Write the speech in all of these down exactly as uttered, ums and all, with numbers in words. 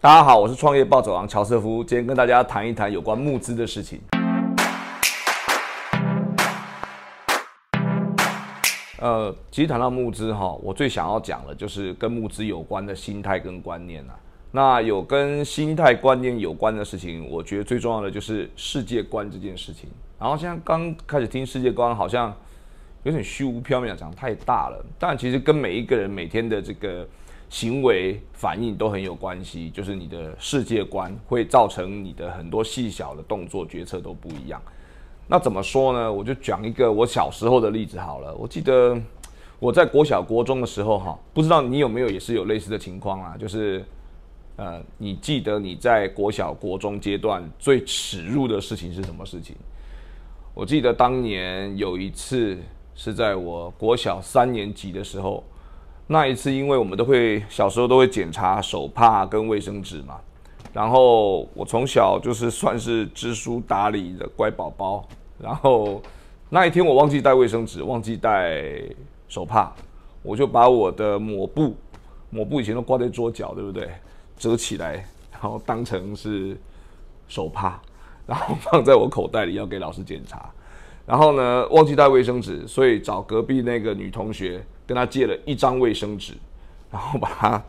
大家好，我是创业暴走王乔瑟夫，今天跟大家谈一谈有关募资的事情。呃，其实谈到募资哈，我最想要讲的就是跟募资有关的心态跟观念啊。那有跟心态观念有关的事情，我觉得最重要的就是世界观这件事情。然后现在刚开始听世界观，好像有点虚无缥缈，讲太大了。但其实跟每一个人每天的这个行为反应都很有关系，就是你的世界观会造成你的很多细小的动作决策都不一样。那怎么说呢？我就讲一个我小时候的例子好了。我记得我在国小国中的时候哈，不知道你有没有也是有类似的情况啊？就是呃，你记得你在国小国中阶段最耻辱的事情是什么事情？我记得当年有一次是在我国小三年级的时候。那一次，因为我们都会小时候都会检查手帕跟卫生纸嘛，然后我从小就是算是知书达理的乖宝宝，然后那一天我忘记带卫生纸，忘记带手帕，我就把我的抹布，抹布以前都挂在桌角，对不对？折起来，然后当成是手帕，然后放在我口袋里要给老师检查。然后呢，忘记带卫生纸，所以找隔壁那个女同学跟她借了一张卫生纸，然后把它，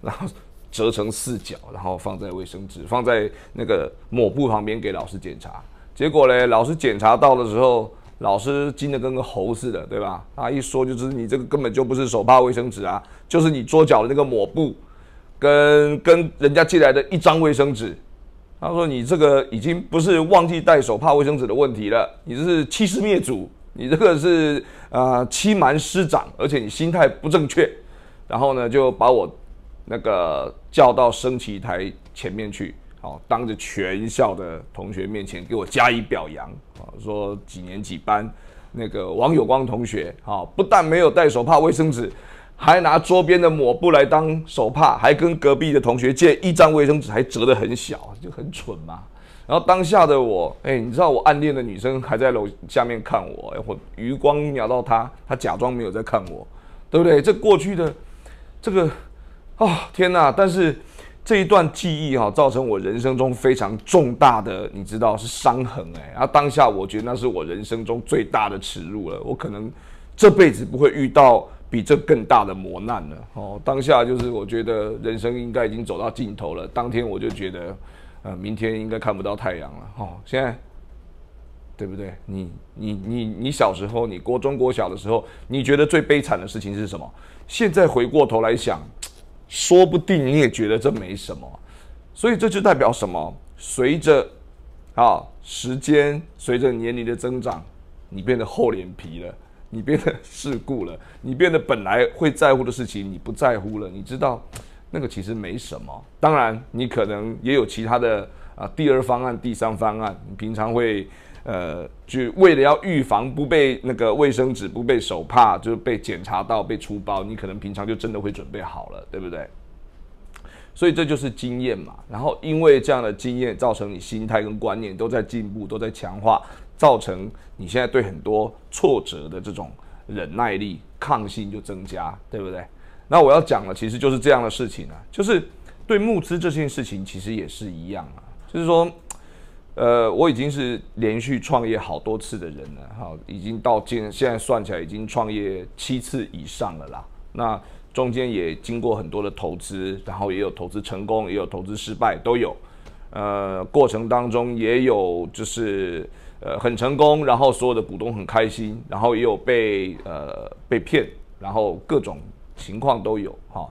然后折成四角，然后放在卫生纸放在那个抹布旁边给老师检查。结果嘞，老师检查到的时候，老师惊得跟个猴似的，对吧？他一说就是你这个根本就不是手帕卫生纸啊，就是你桌角的那个抹布，跟跟人家借来的一张卫生纸。他说：“你这个已经不是忘记带手帕卫生纸的问题了，你这是欺师灭祖，你这个是呃欺瞒师长，而且你心态不正确。”然后呢，就把我那个叫到升旗台前面去，好，当着全校的同学面前给我加以表扬，说几年几班那个王有光同学，好，不但没有带手帕卫生纸，还拿桌边的抹布来当手帕，还跟隔壁的同学借一张卫生纸，还折得很小，就很蠢嘛。然后当下的我，哎、欸，你知道我暗恋的女生还在楼下面看我，欸、我余光瞄到她，她假装没有在看我，对不对？这过去的这个，哦，天哪！但是这一段记忆哈、哦，造成我人生中非常重大的，你知道是伤痕哎、欸。然后当下我觉得那是我人生中最大的耻辱了，我可能这辈子不会遇到比这更大的磨难了哦，当下就是我觉得人生应该已经走到尽头了。当天我就觉得，呃，明天应该看不到太阳了哦。现在，对不对？你你你你小时候，你国中国小的时候，你觉得最悲惨的事情是什么？现在回过头来想，说不定你也觉得这没什么。所以这就代表什么？随着啊时间，随着年龄的增长，你变得厚脸皮了。你变得世故了，你变得本来会在乎的事情你不在乎了，你知道那个其实没什么。当然，你可能也有其他的啊第二方案、第三方案。你平常会呃，就为了要预防不被那个卫生纸、不被手帕，就是被检查到、被出包，你可能平常就真的会准备好了，对不对？所以这就是经验嘛。然后因为这样的经验，造成你心态跟观念都在进步，都在强化。造成你现在对很多挫折的这种忍耐力、抗性就增加，对不对？那我要讲的其实就是这样的事情啊，就是对募资这件事情其实也是一样啊，就是说，呃，我已经是连续创业好多次的人了，好，已经到现在算起来已经创业七次以上了啦。那中间也经过很多的投资，然后也有投资成功，也有投资失败，都有。呃，过程当中也有就是。呃，很成功，然后所有的股东很开心，然后也有被呃被骗，然后各种情况都有哈、哦。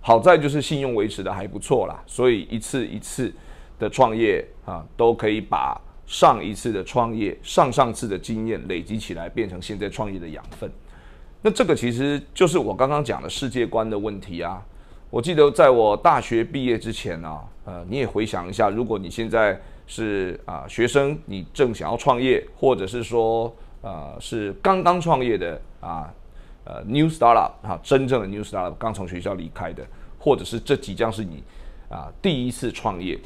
好在就是信用维持的还不错啦，所以一次一次的创业啊，都可以把上一次的创业、上上次的经验累积起来，变成现在创业的养分。那这个其实就是我刚刚讲的世界观的问题啊。我记得在我大学毕业之前啊，呃，你也回想一下，如果你现在是啊，学生，你正想要创业，或者是说，呃，是刚刚创业的啊，呃 ，new startup 啊，真正的 new startup， 刚从学校离开的，或者是这即将是你啊第一次创业。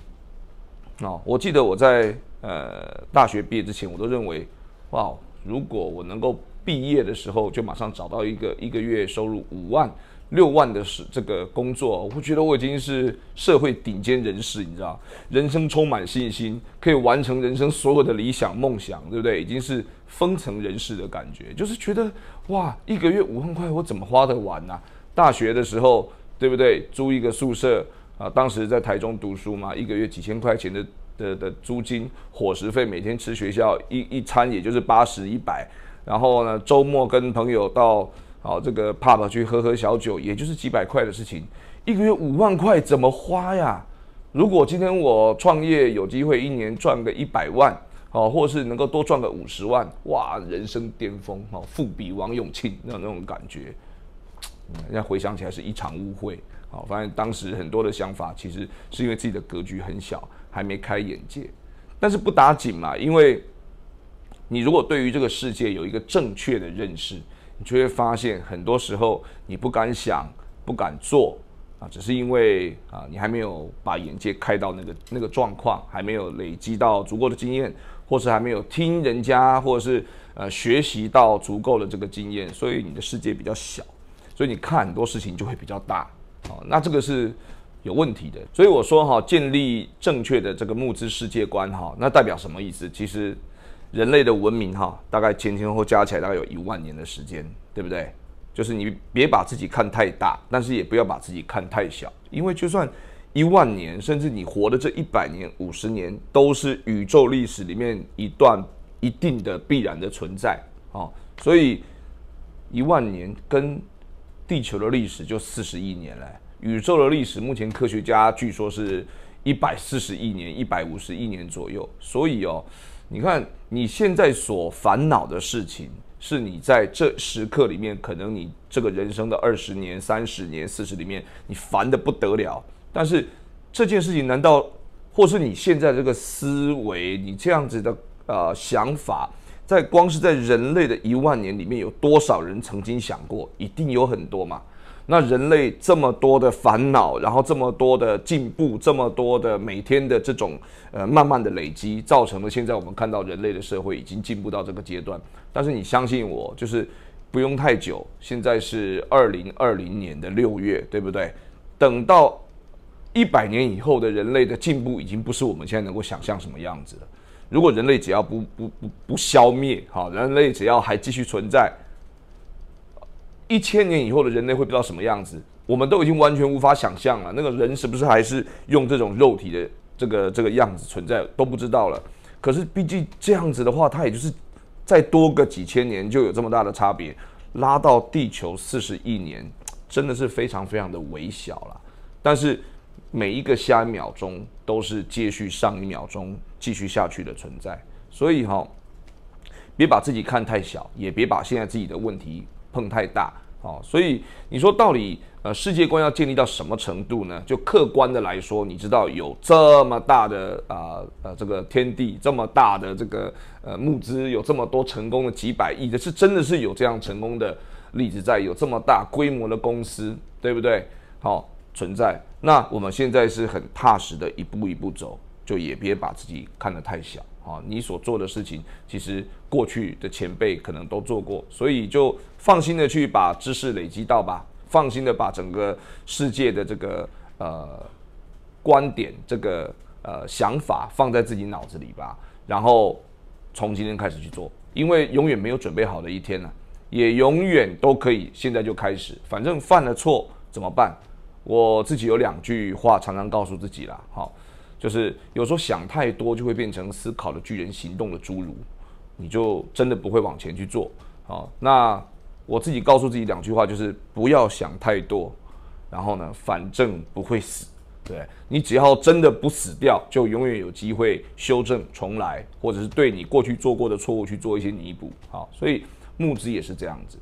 哦，我记得我在呃大学毕业之前，我都认为，哇，如果我能够毕业的时候就马上找到一个一个月收入五万，六万的是这个工作，我觉得我已经是社会顶尖人士，你知道，人生充满信心，可以完成人生所有的理想梦想，对不对？已经是风尘人士的感觉，就是觉得哇，一个月五万块我怎么花得完呢、啊？大学的时候，对不对？租一个宿舍啊，当时在台中读书嘛，一个月几千块钱的的的租金，伙食费，每天吃学校一一餐也就是八十一百，然后呢，周末跟朋友到。 好，这个 pub 去喝喝小酒，也就是几百块的事情，一个月五万块怎么花呀？如果今天我创业有机会一年赚个一百万，哦，或是能够多赚个五十万，哇，人生巅峰，哦，富比王永庆那那种感觉。现在回想起来是一场误会，好、哦，反正当时很多的想法其实是因为自己的格局很小，还没开眼界，但是不打紧嘛，因为你如果对于这个世界有一个正确的认识。 你就会发现，很多时候你不敢想、不敢做啊，只是因为啊，你还没有把眼界开到那个那个状况，还没有累积到足够的经验，或是还没有听人家，或者是呃学习到足够的这个经验，所以你的世界比较小，所以你看很多事情就会比较大啊。那这个是有问题的。所以我说哈，建立正确的这个募资世界观哈，那代表什么意思？其实。 人类的文明哈，大概前前后后加起来大概有一万年的时间，对不对？就是你别把自己看太大，但是也不要把自己看太小，因为就算一万年，甚至你活的这一百年、五十年，都是宇宙历史里面一段一定的必然的存在啊。所以一万年跟地球的历史就四十亿年了，宇宙的历史目前科学家据说是一百四十亿年、一百五十亿年左右，所以哦。 你看，你现在所烦恼的事情，是你在这时刻里面，可能你这个人生的二十年、三十年、四十里面，你烦得不得了。但是这件事情，难道或是你现在这个思维，你这样子的呃想法，在光是在人类的一万年里面，有多少人曾经想过？一定有很多嘛。那人类这么多的烦恼，然后这么多的进步，这么多的每天的这种。 呃，慢慢的累积，造成了现在我们看到人类的社会已经进步到这个阶段。但是你相信我，就是不用太久。现在是二零二零年的六月，对不对？等到一百年以后的人类的进步，已经不是我们现在能够想象什么样子了。如果人类只要不不不不消灭，好，人类只要还继续存在，一千年以后的人类会不知道什么样子，我们都已经完全无法想象了。那个人是不是还是用这种肉体的？ 这个这个样子存在都不知道了，可是毕竟这样子的话，它也就是再多个几千年就有这么大的差别，拉到地球四十亿年，真的是非常非常的微小了。但是每一个下一秒钟都是接续上一秒钟继续下去的存在，所以哈、哦，别把自己看太小，也别把现在自己的问题碰太大哦。所以你说到底。 呃，世界观要建立到什么程度呢？就客观的来说，你知道有这么大的啊 呃, 呃这个天地，这么大的这个呃募资，有这么多成功的几百亿的，是真的是有这样成功的例子在，有这么大规模的公司，对不对？好、哦、存在。那我们现在是很踏实的，一步一步走，就也别把自己看得太小啊、哦。你所做的事情，其实过去的前辈可能都做过，所以就放心的去把知识累积到吧。 放心的把整个世界的这个呃观点、这个呃想法放在自己脑子里吧，然后从今天开始去做，因为永远没有准备好的一天呢、啊，也永远都可以现在就开始，反正犯了错怎么办？我自己有两句话常常告诉自己啦，好，就是有时候想太多就会变成思考的巨人、行动的侏儒，你就真的不会往前去做，好，那。 我自己告诉自己两句话，就是不要想太多，然后呢，反正不会死，对你只要真的不死掉，就永远有机会修正重来，或者是对你过去做过的错误去做一些弥补。好，所以募资也是这样子。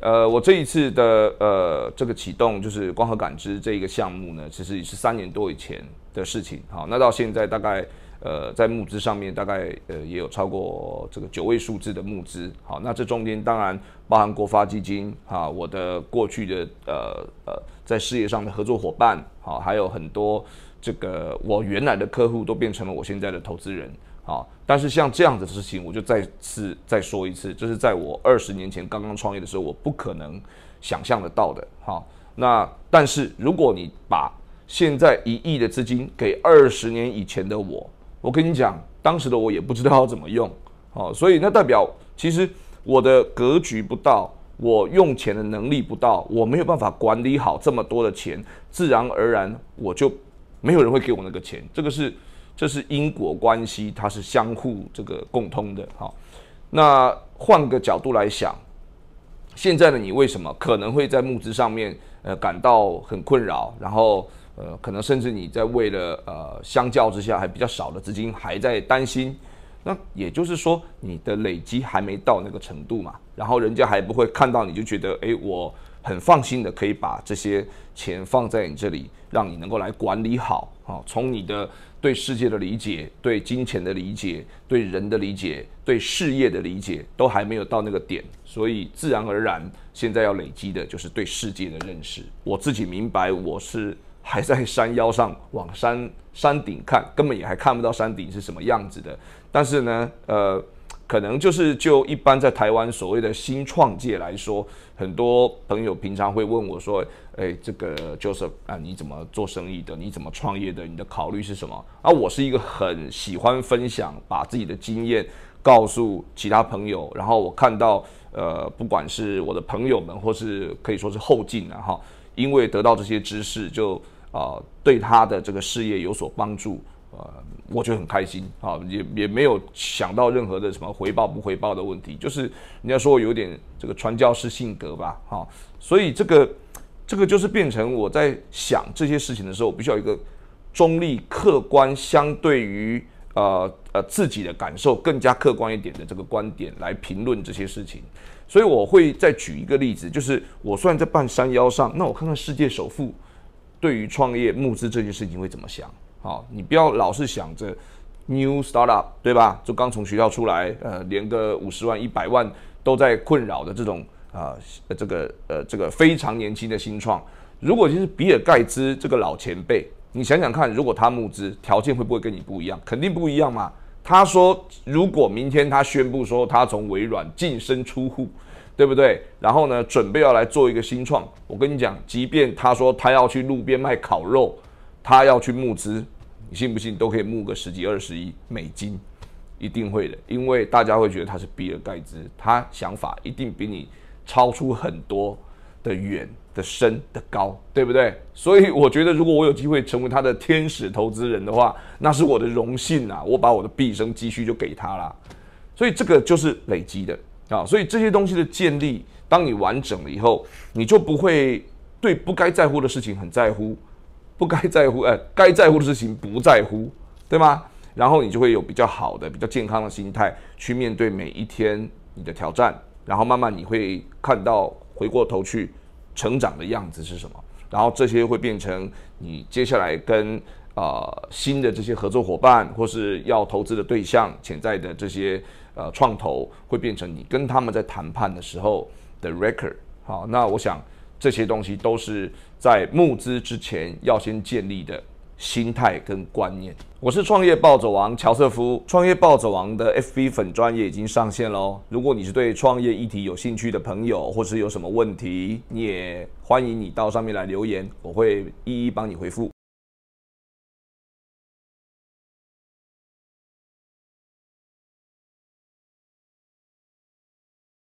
呃，我这一次的呃这个启动就是光合感知这一个项目呢，其实也是三年多以前的事情。好，那到现在大概。 呃，在募资上面大概呃也有超过这个九位数字的募资，好，那这中间当然包含国发基金啊，我的过去的呃呃在事业上的合作伙伴，好，还有很多这个我原来的客户都变成了我现在的投资人，好，但是像这样的事情，我就再次再说一次，这是在我二十年前刚刚创业的时候，我不可能想象得到的，好。那但是如果你把现在一亿的资金给二十年以前的我，我跟你讲，当时的我也不知道要怎么用，哦，所以那代表其实我的格局不到，我用钱的能力不到，我没有办法管理好这么多的钱，自然而然我就没有人会给我那个钱，这个是这是因果关系，它是相互这个共通的，哦。那换个角度来想，现在的你为什么可能会在募资上面呃感到很困扰，然后。呃，可能甚至你在为了呃，相较之下还比较少的资金还在担心，那也就是说你的累积还没到那个程度嘛，然后人家还不会看到你就觉得，哎，我很放心的可以把这些钱放在你这里，让你能够来管理好啊，从你的对世界的理解、对金钱的理解、对人的理解、对事业的理解都还没有到那个点，所以自然而然现在要累积的就是对世界的认识。我自己明白我是。还在山腰上往山山顶看，根本也还看不到山顶是什么样子的。但是呢，呃，可能就是就一般在台湾所谓的新创界来说，很多朋友平常会问我说：“哎，这个 Joseph 啊，你怎么做生意的？你怎么创业的？你的考虑是什么？”啊，我是一个很喜欢分享，把自己的经验告诉其他朋友。然后我看到，呃，不管是我的朋友们，或是可以说是后进啊，哈，因为得到这些知识就。啊、呃，对他的这个事业有所帮助，呃，我就很开心啊，也也没有想到任何的什么回报不回报的问题，就是人家说我有点这个传教士性格吧，哈、啊，所以这个这个就是变成我在想这些事情的时候，我必须要有一个中立、客观，相对于呃呃自己的感受更加客观一点的这个观点来评论这些事情。所以我会再举一个例子，就是我虽然在半山腰上，那我看看世界首富。对于创业募资这件事情会怎么想？好，你不要老是想着 new startup， 对吧？就刚从学校出来，呃，连个五十万、一百万都在困扰的这种啊、呃，这个呃，这个非常年轻的新创。如果就是比尔盖茨这个老前辈，你想想看，如果他募资，条件会不会跟你不一样？肯定不一样嘛。他说，如果明天他宣布说他从微软净身出户。对不对？然后呢，准备要来做一个新创。我跟你讲，即便他说他要去路边卖烤肉，他要去募资，你信不信都可以募个十几二十亿美金，一定会的。因为大家会觉得他是比尔盖茨，他想法一定比你超出很多的远的深的高，对不对？所以我觉得，如果我有机会成为他的天使投资人的话，那是我的荣幸啊！我把我的毕生积蓄就给他啦。所以这个就是累积的。啊，所以这些东西的建立，当你完整了以后，你就不会对不该在乎的事情很在乎，不该在乎，呃，该在乎的事情不在乎，对吗？然后你就会有比较好的、比较健康的心态去面对每一天你的挑战，然后慢慢你会看到回过头去成长的样子是什么，然后这些会变成你接下来跟。呃，新的这些合作伙伴，或是要投资的对象，潜在的这些呃创投，会变成你跟他们在谈判的时候的 record。好，那我想这些东西都是在募资之前要先建立的心态跟观念。我是创业暴走王乔瑟夫，创业暴走王的 F B 粉专也已经上线喽。如果你是对创业议题有兴趣的朋友，或是有什么问题，你也欢迎你到上面来留言，我会一一帮你回复。